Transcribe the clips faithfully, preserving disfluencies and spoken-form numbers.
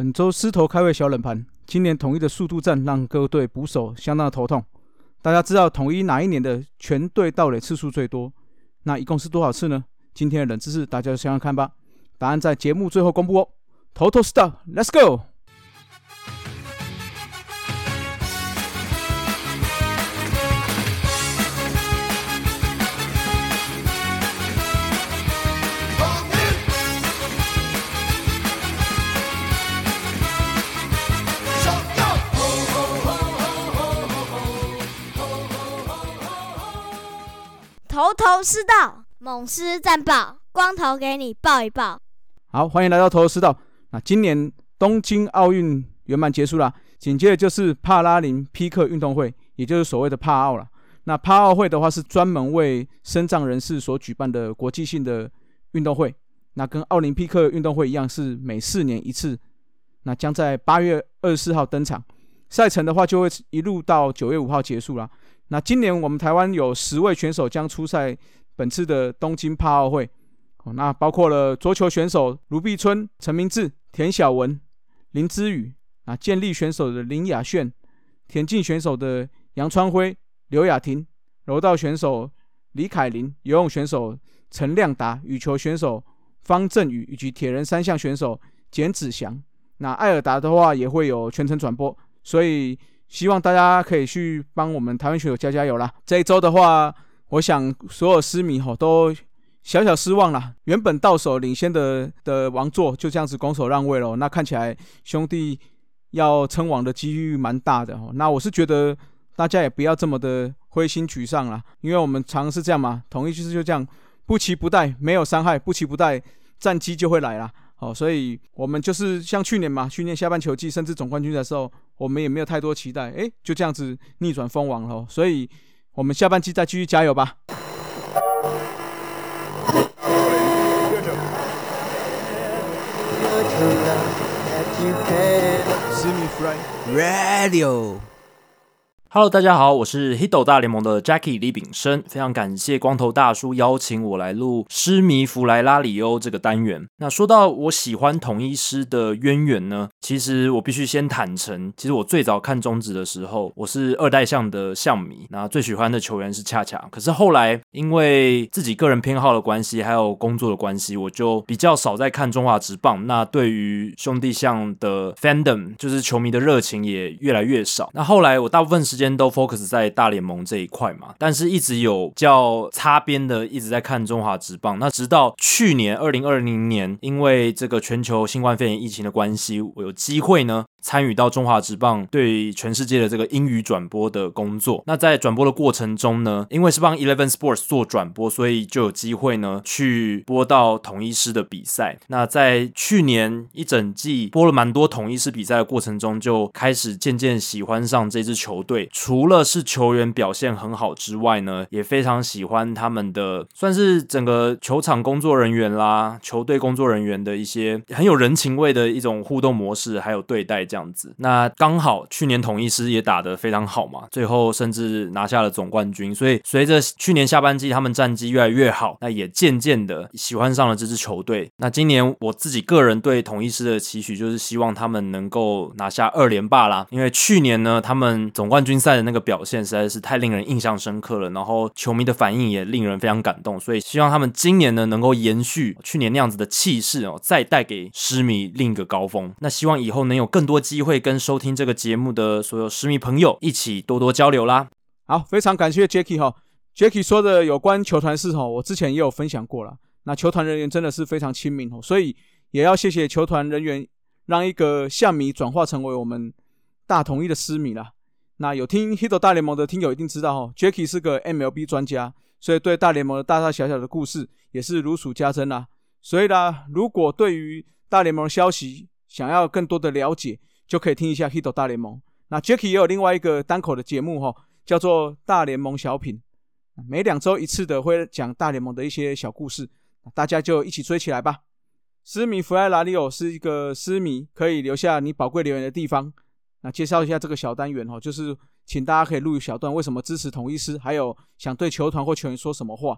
本周狮头开胃小冷盘，今年统一的速度战让各队捕手相当的头痛。大家知道统一哪一年的全队盗垒次数最多？那一共是多少次呢？今天的冷知识大家就想想看吧，答案在节目最后公布哦。头头是道 ，Let's go！ 头头是道，猛狮战报，光头给你报一报。好，欢迎来到头头是道。那今年东京奥运圆满结束啦，紧接着就是帕拉林匹克运动会，也就是所谓的帕奥啦。那帕奥会的话是专门为身障人士所举办的国际性的运动会，那跟奥林匹克运动会一样是每四年一次，那将在八月二十四号登场，赛程的话就会一路到九月五号结束啦。那今年我们台湾有十位选手将出赛本次的东京帕奥会，那包括了桌球选手卢碧春、陈明志、田晓雯、林之宇，那健力选手的林雅炫，田径选手的杨川辉、刘雅婷，柔道选手李凯琳，游泳选手陈亮达，羽球选手方振宇以及铁人三项选手简子祥。那艾尔达的话也会有全程转播，所以希望大家可以去帮我们台湾选手加加油啦。这一周的话，我想所有狮迷都小小失望啦，原本到手领先 的, 的王座就这样子拱手让位了，那看起来兄弟要称王的机遇蛮大的。那我是觉得大家也不要这么的灰心沮丧啦，因为我们常是这样嘛，统一就是就这样，不期不待，没有伤害，不期不待战机就会来啦。好，所以我们就是像去年嘛，去年下半球季甚至总冠军的时候，我们也没有太多期待，诶，就这样子逆转封王了。所以我们下半季再继续加油吧。Zoomify Radio。Hello， 大家好，我是 Hito 大联盟的 Jackie 李炳生，非常感谢光头大叔邀请我来录狮迷弗莱拉里欧这个单元。那说到我喜欢统一狮的渊源呢，其实我必须先坦诚，其实我最早看中职的时候，我是二代象的象迷，那最喜欢的球员是恰恰，可是后来因为自己个人偏好的关系，还有工作的关系，我就比较少在看中华职棒，那对于兄弟象的 fandom 就是球迷的热情也越来越少。那后来我大部分时间都 focus 在大联盟这一块嘛，但是一直有较擦边的一直在看中华职棒。那直到去年二零二零年，因为这个全球新冠肺炎疫情的关系，我有机会呢参与到中华职棒对全世界的这个英语转播的工作。那在转播的过程中呢，因为是帮 Eleven Sports 做转播，所以就有机会呢去播到统一狮的比赛。那在去年一整季播了蛮多统一狮比赛的过程中，就开始渐渐喜欢上这支球队。除了是球员表现很好之外呢，也非常喜欢他们的算是整个球场工作人员啦，球队工作人员的一些很有人情味的一种互动模式还有对待这样子。那刚好去年统一狮也打得非常好嘛，最后甚至拿下了总冠军，所以随着去年下半季他们战绩越来越好，那也渐渐的喜欢上了这支球队。那今年我自己个人对统一狮的期许就是希望他们能够拿下二连霸啦，因为去年呢他们总冠军赛的那个表现实在是太令人印象深刻了，然后球迷的反应也令人非常感动，所以希望他们今年呢能够延续去年那样子的气势哦，再带给狮迷另一个高峰。那希望以后能有更多机会跟收听这个节目的所有狮迷朋友一起多多交流啦。好，非常感谢 Jackie 哈 Jackie 说的有关球团事我之前也有分享过啦，那球团人员真的是非常亲民，所以也要谢谢球团人员让一个象迷转化成为我们大统一的狮迷啦。那有听 Hito 大联盟的听友一定知道 Jackie 是个 M L B 专家，所以对大联盟的大大小小的故事也是如数家珍啦。所以啦，如果对于大联盟的消息想要更多的了解，就可以听一下 Hito 大联盟。那 Jackie 也有另外一个单口的节目、哦、叫做大联盟小品，每两周一次的会讲大联盟的一些小故事，大家就一起追起来吧。狮迷弗莱拉里欧是一个狮迷可以留下你宝贵留言的地方。那介绍一下这个小单元、哦、就是请大家可以录一小段为什么支持统一狮，还有想对球团或球员说什么话。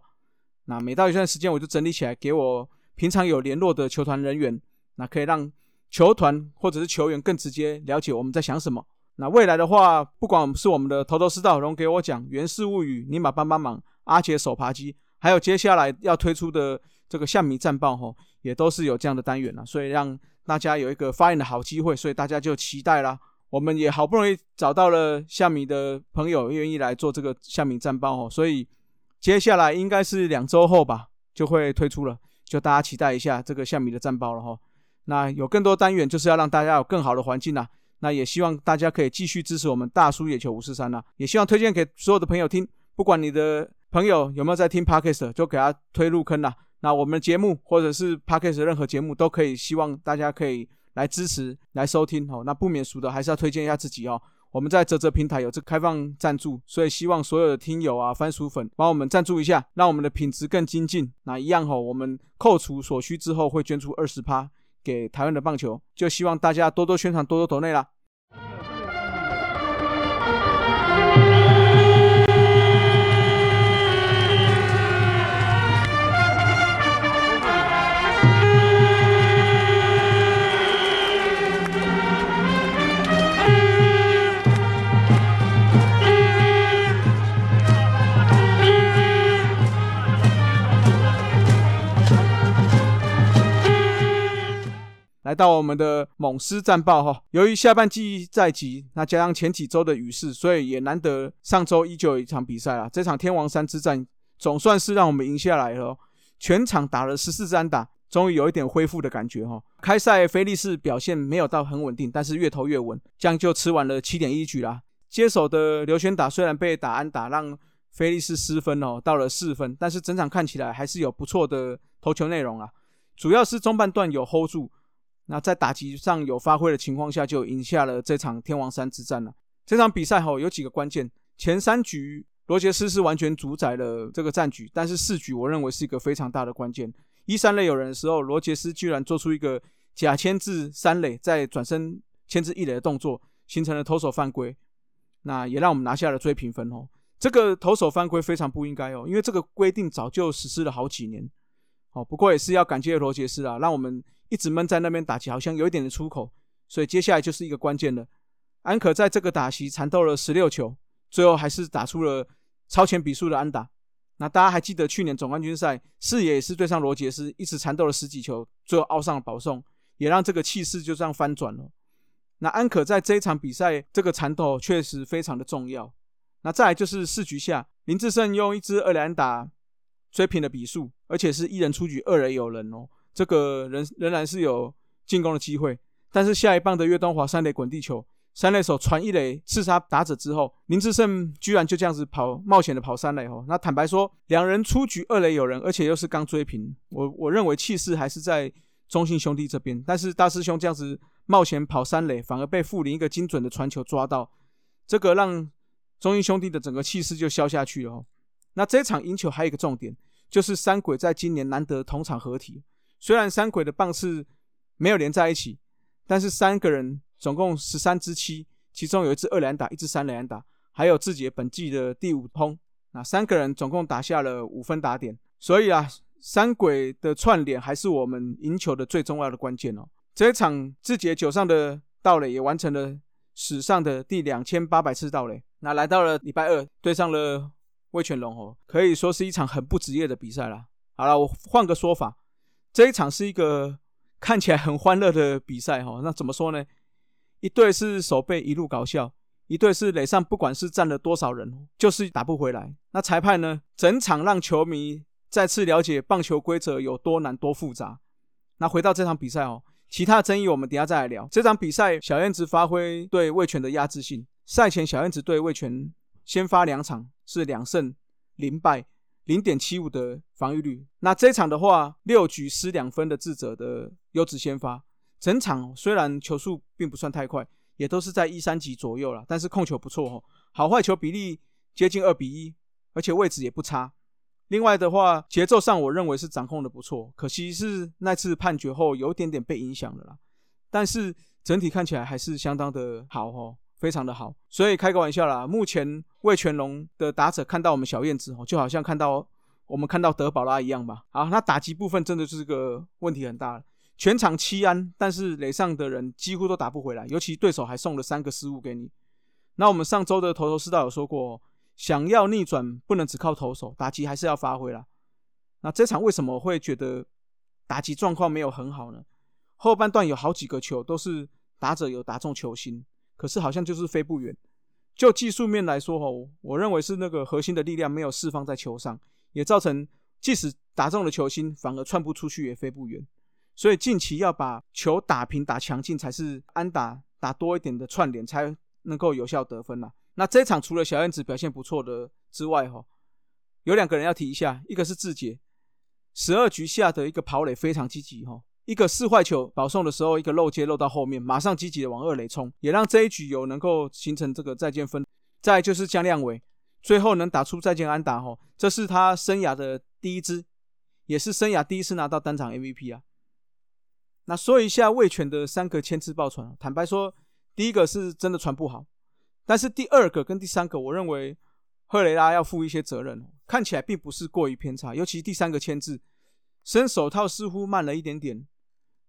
那每到一段时间我就整理起来给我平常有联络的球团人员，那可以让球团或者是球员更直接了解我们在想什么。那未来的话，不管是我们的头头是道，容给我讲，源氏物语，尼玛帮帮忙，阿杰手扒鸡，还有接下来要推出的这个象迷战报吼，也都是有这样的单元啦，所以让大家有一个发言的好机会，所以大家就期待啦。我们也好不容易找到了象迷的朋友愿意来做这个象迷战报吼，所以接下来应该是两周后吧，就会推出了，就大家期待一下这个象迷的战报了吼。那有更多单元，就是要让大家有更好的环境啦。那也希望大家可以继续支持我们大叔野球五四三啦，也希望推荐给所有的朋友听，不管你的朋友有没有在听 Podcast， 就给他推入坑啦。那我们的节目或者是 Podcast 任何节目都可以，希望大家可以来支持来收听、哦、那不免俗的还是要推荐一下自己哦。我们在嘖嘖平台有这个开放赞助，所以希望所有的听友啊番薯粉帮我们赞助一下，让我们的品质更精进。那一样、哦、我们扣除所需之后会捐出 百分之二十给台湾的棒球，就希望大家多多宣传，多多抖内啦。来到我们的猛狮战报、哦、由于下半季在即，那加上前几周的雨势，所以也难得上周依旧有一场比赛啦。这场天王山之战总算是让我们赢下来了、哦、全场打了十四支安打，终于有一点恢复的感觉、哦、开赛菲力士表现没有到很稳定，但是越投越稳，这样就吃完了 七点一局啦。接手的刘轩达虽然被打安打让菲力士失分、哦、到了四分，但是整场看起来还是有不错的投球内容啦，主要是中半段有 hold 住，那在打击上有发挥的情况下，就赢下了这场天王山之战了。这场比赛、哦、有几个关键，前三局罗杰斯是完全主宰了这个战局，但是四局我认为是一个非常大的关键。一三垒有人的时候，罗杰斯居然做出一个假牵制三垒，再转身牵制一垒的动作，形成了投手犯规，那也让我们拿下了追平分、哦、这个投手犯规非常不应该哦，因为这个规定早就实施了好几年、哦、不过也是要感谢罗杰斯啦，让我们一直闷在那边打击好像有一点的出口，所以接下来就是一个关键了。安可在这个打击缠斗了十六球，最后还是打出了超前比数的安打。那大家还记得去年总冠军赛视野也是对上罗杰斯，一直缠斗了十几球，最后凹上了保送，也让这个气势就这样翻转了。那安可在这一场比赛这个缠斗确实非常的重要。那再来就是四局下，林志胜用一支二垒安打追平了比数，而且是一人出局二垒有人哦，这个人仍然是有进攻的机会，但是下一棒的岳东华三垒滚地球，三垒手传一垒刺杀打者之后，林志胜居然就这样子跑冒险的跑三垒、哦、那坦白说两人出局二垒有人，而且又是刚追平，我我认为气势还是在中信兄弟这边，但是大师兄这样子冒险跑三垒，反而被傅林一个精准的传球抓到，这个让中信兄弟的整个气势就消下去了、哦、那这场赢球还有一个重点，就是三鬼在今年难得同场合体，虽然三鬼的棒次没有连在一起，但是三个人总共十三支七，其中有一支二垒安打，一支三垒安打，还有自己本季的第五轰，那三个人总共打下了五分打点，所以啊，三鬼的串联还是我们赢球的最重要的关键哦。这一场自己九上的盗垒也完成了史上的第两千八百次盗垒，那来到了礼拜二对上了味全龙哦，可以说是一场很不职业的比赛啦。好啦，我换个说法，这一场是一个看起来很欢乐的比赛、哦、那怎么说呢，一队是守备一路搞笑，一队是垒上不管是站了多少人就是打不回来，那裁判呢整场让球迷再次了解棒球规则有多难多复杂。那回到这场比赛、哦、其他争议我们等一下再来聊。这场比赛小燕子发挥对味全的压制性，赛前小燕子对味全先发两场是两胜零败，零点七五 的防御率，那这一场的话六局失两分的自责的优质先发，整场虽然球速并不算太快，也都是在十三级左右啦，但是控球不错、哦、好坏球比例接近二比一，而且位置也不差。另外的话节奏上我认为是掌控的不错，可惜是那次判决后有点点被影响了啦，但是整体看起来还是相当的好、哦、非常的好。所以开个玩笑啦，目前味全龙的打者看到我们小燕子就好像看到我们看到德保拉一样吧。好，那打击部分真的就是个问题很大了，全场七安，但是垒上的人几乎都打不回来，尤其对手还送了三个失误给你。那我们上周的头头是道有说过，想要逆转不能只靠投手，打击还是要发挥啦。那这场为什么会觉得打击状况没有很好呢？后半段有好几个球都是打者有打中球心，可是好像就是飞不远。就技术面来说、哦、我认为是那个核心的力量没有释放在球上，也造成即使打中了球心反而窜不出去也飞不远。所以近期要把球打平打强劲，才是安打打多一点的串联才能够有效得分啦。那这一场除了小燕子表现不错的之外、哦、有两个人要提一下，一个是志杰，十二局下的一个跑垒非常积极、哦、一个四坏球保送的时候一个漏接漏到后面，马上积极的往二垒冲，也让这一局有能够形成这个再见分。再来就是江亮伟，最后能打出再见安打、哦、这是他生涯的第一支，也是生涯第一次拿到单场 M V P 啊。那说一下味全的三个牵制爆传，坦白说第一个是真的传不好，但是第二个跟第三个我认为赫雷拉要负一些责任，看起来并不是过于偏差，尤其第三个牵制伸手套似乎慢了一点点。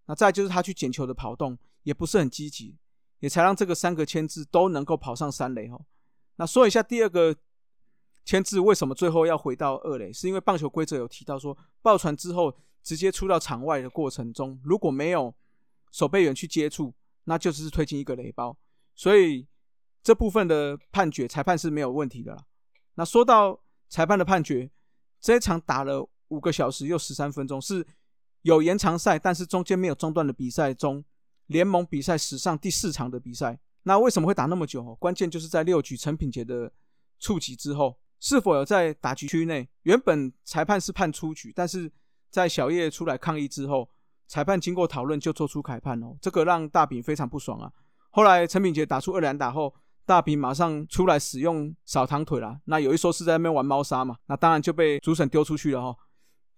那再就是他去捡球的跑动也不是很积极，也才让这个三个牵制都能够跑上三垒、哦、那说一下第二个牵制为什么最后要回到二垒，是因为棒球规则有提到说爆传之后直接出到场外的过程中，如果没有守备员去接触，那就是推进一个垒包，所以这部分的判决裁判是没有问题的啦。那说到裁判的判决，这一场打了五个小时又十三分钟，是有延长赛但是中间没有中断的比赛中联盟比赛史上第四场的比赛。那为什么会打那么久？关键就是在六局陈品杰的触及之后，是否有在打击区内，原本裁判是判出局，但是在小叶出来抗议之后，裁判经过讨论就做出改判、哦、这个让大饼非常不爽啊。后来陈品杰打出二连打后，大饼马上出来使用扫堂腿啦，那有一说是在那边玩猫砂嘛，那当然就被主审丢出去了、哦、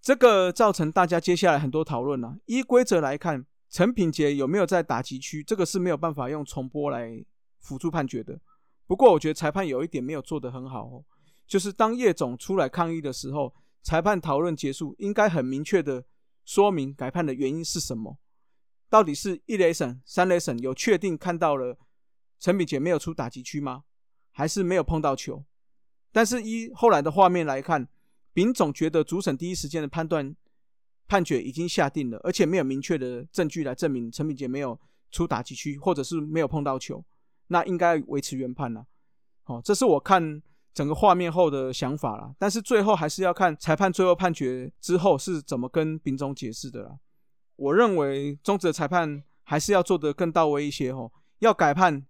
这个造成大家接下来很多讨论啦。依规则来看，陈品杰有没有在打击区，这个是没有办法用重播来辅助判决的。不过我觉得裁判有一点没有做得很好、哦、就是当叶总出来抗议的时候，裁判讨论结束应该很明确的说明改判的原因是什么，到底是一垒审三垒审有确定看到了陈品杰没有出打击区吗，还是没有碰到球。但是依后来的画面来看，丙总觉得主审第一时间的判断判决已经下定了，而且没有明确的证据来证明陈品杰没有出打击区或者是没有碰到球，那应该维持原判啦、啊哦、这是我看整个画面后的想法啦，但是最后还是要看裁判最后判决之后是怎么跟丙总解释的啦。我认为中职的裁判还是要做得更到位一些、哦、要改判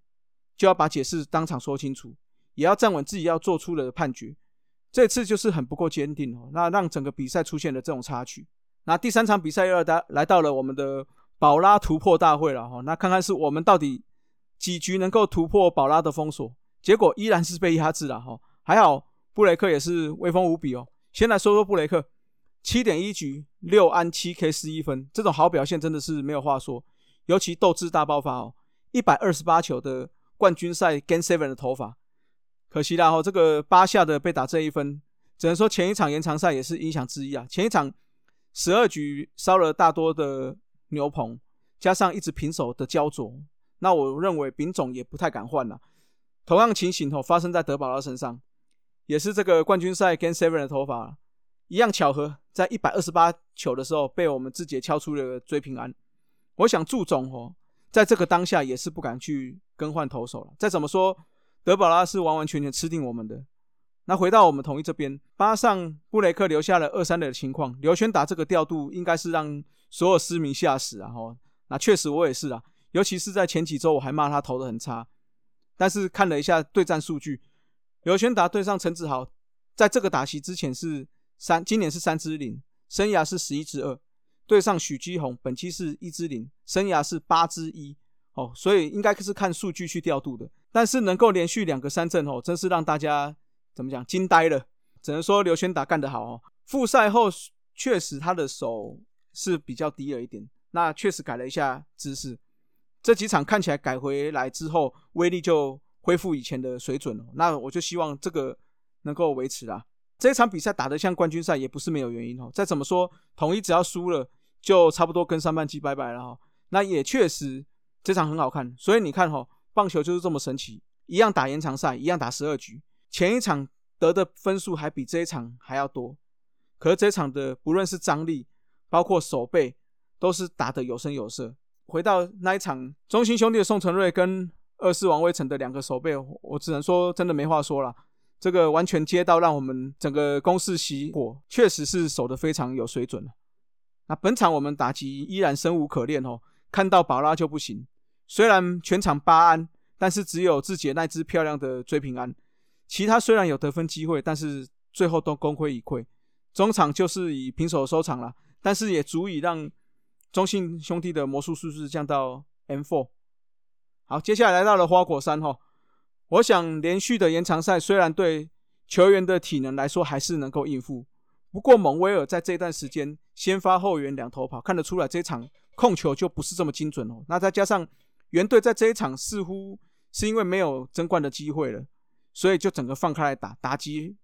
就要把解释当场说清楚，也要站稳自己要做出的判决，这次就是很不够坚定、哦、那让整个比赛出现了这种插曲。那第三场比赛又来到了我们的宝拉突破大会啦、哦、那看看是我们到底几局能够突破宝拉的封锁，结果依然是被压制啦、哦，还好布雷克也是威风无比哦。先来说说布雷克 ,七点一 局 ,六 安 七 K 十一 分，这种好表现真的是没有话说，尤其斗志大爆发哦 ,一百二十八 球的冠军赛 Game 七 的头发。可惜啦哦，这个八下的被打这一分，只能说前一场延长赛也是影响之一啊。前一场十二局烧了大多的牛棚，加上一直平手的焦灼，那我认为丙总也不太敢换啦。同样情形哦发生在德保拉身上，也是这个冠军赛 Game 七 的头发，一样巧合在一百二十八球的时候被我们志杰敲出了追平安。我想祝总、哦、在这个当下也是不敢去更换投手了。再怎么说德保拉是完完全全吃定我们的。那回到我们统一这边，八上布雷克留下了二三垒的情况，刘轩打这个调度应该是让所有市民吓死啊、哦、那确实我也是啊，尤其是在前几周我还骂他投得很差，但是看了一下对战数据，刘轩达对上陈子豪，在这个打席之前是三，今年是三支零，生涯是十一支二；对上许基宏，本期是一支零，生涯是八支一。哦，所以应该是看数据去调度的。但是能够连续两个三振哦，真是让大家怎么讲惊呆了。只能说刘轩达干得好哦。复赛后确实他的手是比较低了一点，那确实改了一下姿势。这几场看起来改回来之后，威力就恢复以前的水准哦，那我就希望这个能够维持啦。这一场比赛打得像冠军赛也不是没有原因哦。再怎么说，统一只要输了，就差不多跟上半季拜拜了哈。那也确实这场很好看，所以你看哈，棒球就是这么神奇，一样打延长赛，一样打十二局，前一场得的分数还比这一场还要多，可是这一场的不论是张力，包括守备，都是打得有声有色。回到那一场中信兄弟的宋承瑞跟二四王威成的两个守备，我只能说真的没话说啦，这个完全接到让我们整个攻势熄火，确实是守得非常有水准。那本场我们打击依然生无可恋哦，看到宝拉就不行，虽然全场八安，但是只有自己那只漂亮的追平安，其他虽然有得分机会，但是最后都功亏一篑，中场就是以平手收场啦，但是也足以让中信兄弟的魔术数字降到 M 四。 好，接下来来到了花果山吼，我想连续的延长赛虽然对球员的体能来说还是能够应付，不过蒙威尔在这段时间先发后援两头跑，看得出来这场控球就不是这么精准哦。那再加上原队在这一场似乎是因为没有争冠的机会了，所以就整个放开来打，打击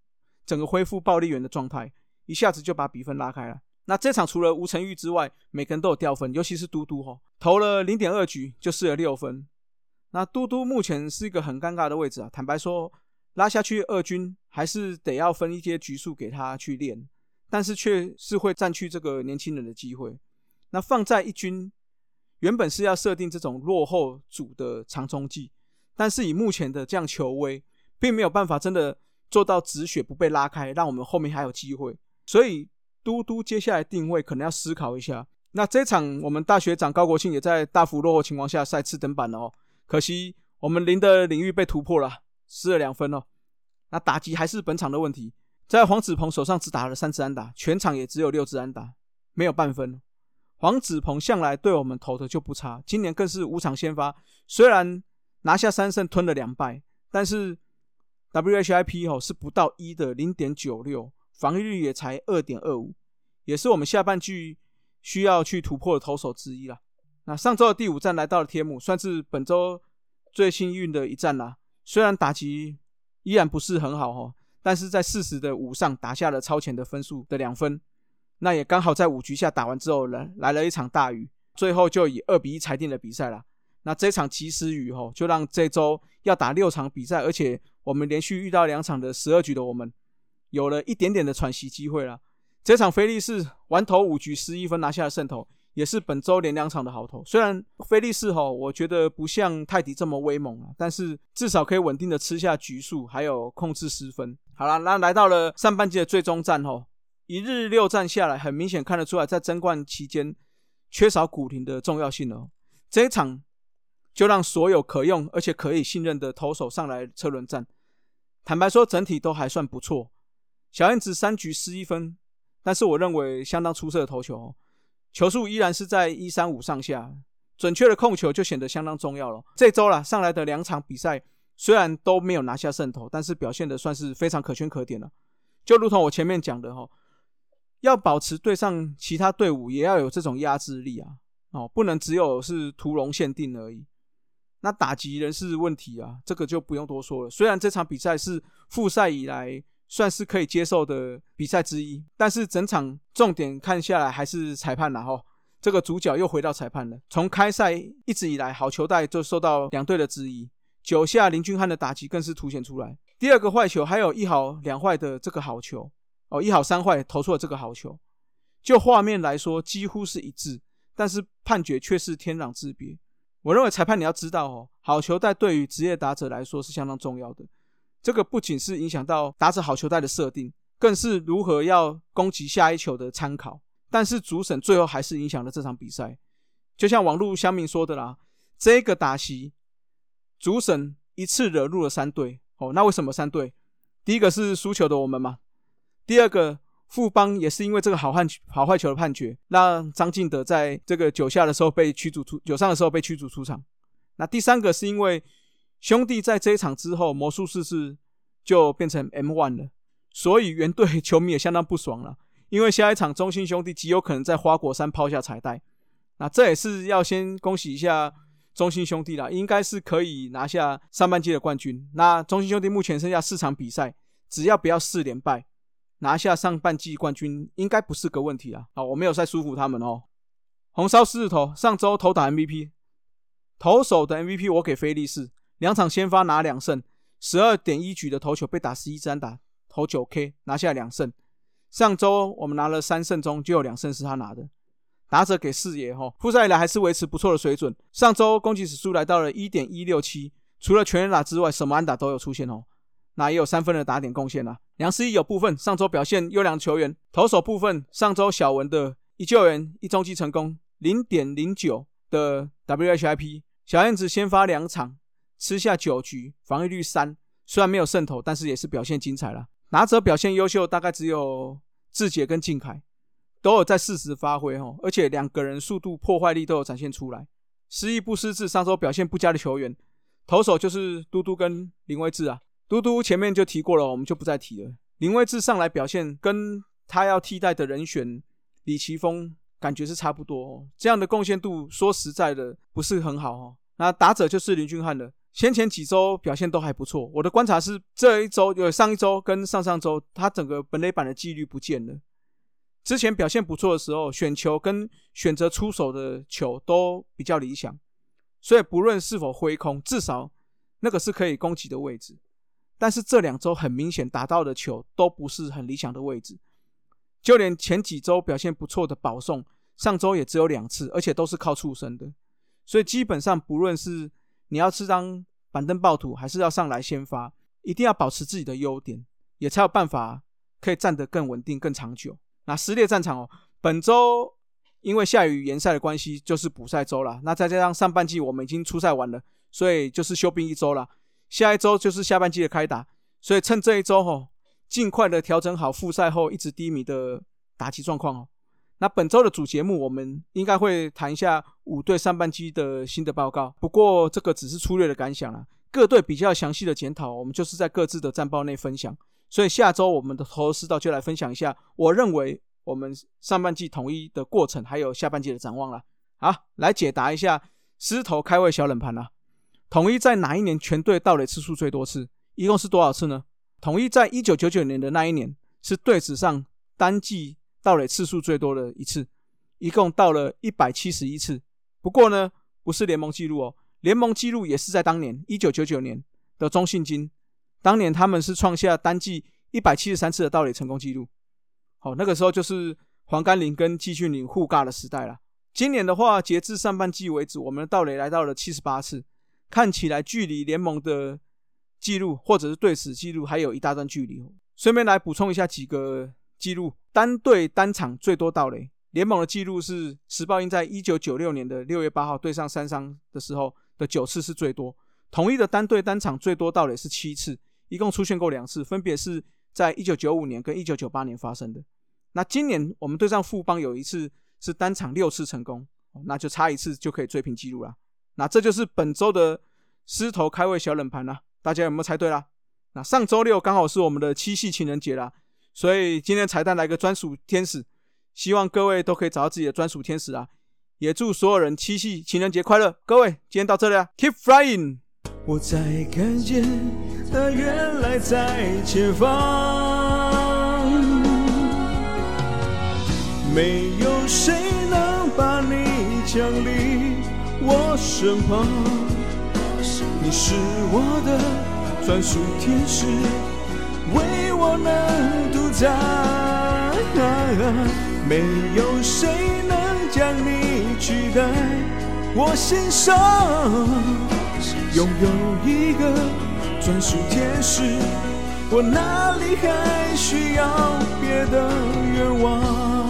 整个恢复暴力员的状态，一下子就把比分拉开了。那这场除了吴成玉之外，每个人都有掉分，尤其是嘟嘟吼，投了 零点二 局就失了六分。那嘟嘟目前是一个很尴尬的位置啊，坦白说拉下去二军还是得要分一些局数给他去练，但是却是会占据这个年轻人的机会。那放在一军原本是要设定这种落后组的长冲计，但是以目前的这样球威并没有办法真的做到止血不被拉开，让我们后面还有机会，所以嘟嘟接下来定位可能要思考一下。那这场我们大学长高国庆也在大幅落后情况下再次登板了哦，可惜我们零的领域被突破了，失了两分哦。那打击还是本场的问题，在黄子鹏手上只打了三支安打，全场也只有六支安打，没有半分。黄子鹏向来对我们投的就不差，今年更是五场先发，虽然拿下三胜吞了两败，但是 W H I P、哦、是不到一的 零点九六， 防御率也才 二点二五， 也是我们下半季需要去突破的投手之一啦。那上周的第五战来到了天母，算是本周最幸运的一战啦，虽然打击依然不是很好、哦，但是在四十的五上打下了超前的分数的两分，那也刚好在五局下打完之后 来, 来了一场大雨，最后就以二比一裁定了比赛啦。那这场及时雨、哦、就让这周要打六场比赛，而且我们连续遇到两场的十二局的我们有了一点点的喘息机会啦。这场菲力士完投五局十一分拿下了胜投，也是本周连两场的好投，虽然菲力士、哦、我觉得不像泰迪这么威猛啦，但是至少可以稳定的吃下局数还有控制失分。好啦，那来到了上半季的最终战、哦、一日六战下来，很明显看得出来在争冠期间缺少古林的重要性、哦、这一场就让所有可用而且可以信任的投手上来车轮战，坦白说整体都还算不错。小燕子三局失一分，但是我认为相当出色的投球、哦、球速依然是在一三五上下，准确的控球就显得相当重要了。这周啦上来的两场比赛虽然都没有拿下胜投，但是表现的算是非常可圈可点了。就如同我前面讲的、哦、要保持对上其他队伍也要有这种压制力啊，哦、不能只有是屠龙限定而已。那打击人是问题啊，这个就不用多说了，虽然这场比赛是复赛以来算是可以接受的比赛之一，但是整场重点看下来还是裁判啦、哦、这个主角又回到裁判了。从开赛一直以来好球带就受到两队的质疑，九下林俊汉的打击更是凸显出来，第二个坏球还有一好两坏的这个好球、哦、一好三坏投出了这个好球，就画面来说几乎是一致，但是判决却是天壤之别。我认为裁判你要知道、哦、好球带对于职业打者来说是相当重要的，这个不仅是影响到打者好球带的设定，更是如何要攻击下一球的参考，但是主审最后还是影响了这场比赛。就像网络乡民说的啦，这个打席主审一次惹怒了三队、哦、那为什么三队？第一个是输球的我们嘛，第二个富邦也是因为这个好汉好坏球的判决，让张进德在这个九下的时候被驱逐出九上的时候被驱逐出场。那第三个是因为兄弟在这一场之后魔术士是就变成 M 一 了，所以原队球迷也相当不爽了，因为下一场中信兄弟极有可能在花果山抛下彩带。那这也是要先恭喜一下中信兄弟啦，应该是可以拿下上半季的冠军。那中信兄弟目前剩下四场比赛，只要不要四连败，拿下上半季冠军应该不是个问题啦。好，我没有在舒服他们哦。红烧狮子头上周投打 M V P， 投手的 M V P 我给菲力士，两场先发拿两胜， 十二点一 局的投球被打十一支安打，投 九 K 拿下两胜，上周我们拿了三胜中就有两胜是他拿的。打者给四爷吼，复赛以来还是维持不错的水准，上周攻击指数来到了 一点一六七， 除了全垒打之外什么安打都有出现吼，那也有三分的打点贡献啦。梁思义有部分上周表现优良球员，投手部分上周小文的一救援一中继成功 零点零九 的 W H I P， 小燕子先发两场吃下九局，防御率三，虽然没有胜投但是也是表现精彩啦。拿者表现优秀大概只有志杰跟靖凯都有在适时发挥，而且两个人速度破坏力都有展现出来。失意不失智上周表现不佳的球员，投手就是嘟嘟跟林威智啊，嘟嘟前面就提过了我们就不再提了，林威智上来表现跟他要替代的人选李奇峰感觉是差不多、哦、这样的贡献度说实在的不是很好、哦、那打者就是林俊翰了，先前几周表现都还不错，我的观察是这一周有上一周跟上上周他整个本垒板的纪律不见了，之前表现不错的时候选球跟选择出手的球都比较理想，所以不论是否挥空至少那个是可以攻击的位置，但是这两周很明显打到的球都不是很理想的位置，就连前几周表现不错的保送上周也只有两次，而且都是靠触身的，所以基本上不论是你要吃当板凳暴徒还是要上来先发，一定要保持自己的优点，也才有办法可以站得更稳定更长久。那撕裂战场哦，本周因为下雨延赛的关系就是补赛周啦，那再加上上半季我们已经出赛完了，所以就是休兵一周啦，下一周就是下半季的开打，所以趁这一周哦尽快的调整好复赛后一直低迷的打击状况哦。那本周的主节目我们应该会谈一下五队上半季的新的报告，不过这个只是粗略的感想啦，各队比较详细的检讨我们就是在各自的战报内分享，所以下周我们的投石道就来分享一下我认为我们上半季统一的过程还有下半季的展望啦。好，来解答一下狮头开胃小冷盘啦。统一在哪一年全队盗垒次数最多次，一共是多少次呢？统一在一九九九年的那一年是队史上单季盗垒次数最多的一次，一共盗了一百七十一次，不过呢不是联盟纪录哦，联盟纪录也是在当年一九九九年的中信金，当年他们是创下单季一百七十三次的盗垒成功纪录、哦、那个时候就是黄甘霖跟季俊霖互尬的时代啦。今年的话截至上半季为止我们的盗垒来到了七十八次，看起来距离联盟的记录或者是队史记录还有一大段距离。顺便来补充一下几个记录，单队单场最多盗垒，联盟的记录是时报鹰在一九九六年的六月八号对上三商的时候的九次是最多，统一的单队单场最多盗垒是七次，一共出现过两次，分别是在一九九五年跟一九九八年发生的。那今年我们对上富邦有一次是单场六次成功，那就差一次就可以追平记录啦。那这就是本周的狮头开胃小冷盘啦，大家有没有猜对啦？那上周六刚好是我们的七夕情人节啦，所以今天彩蛋来个专属天使，希望各位都可以找到自己的专属天使啦，也祝所有人七夕情人节快乐。各位今天到这里啦， Keep flying。 我才看见它原来在前方，没有谁能把你降临我身旁，你是我的专属天使，为我能独占，没有谁能将你取代我心上，拥有一个专属天使，我哪里还需要别的愿望。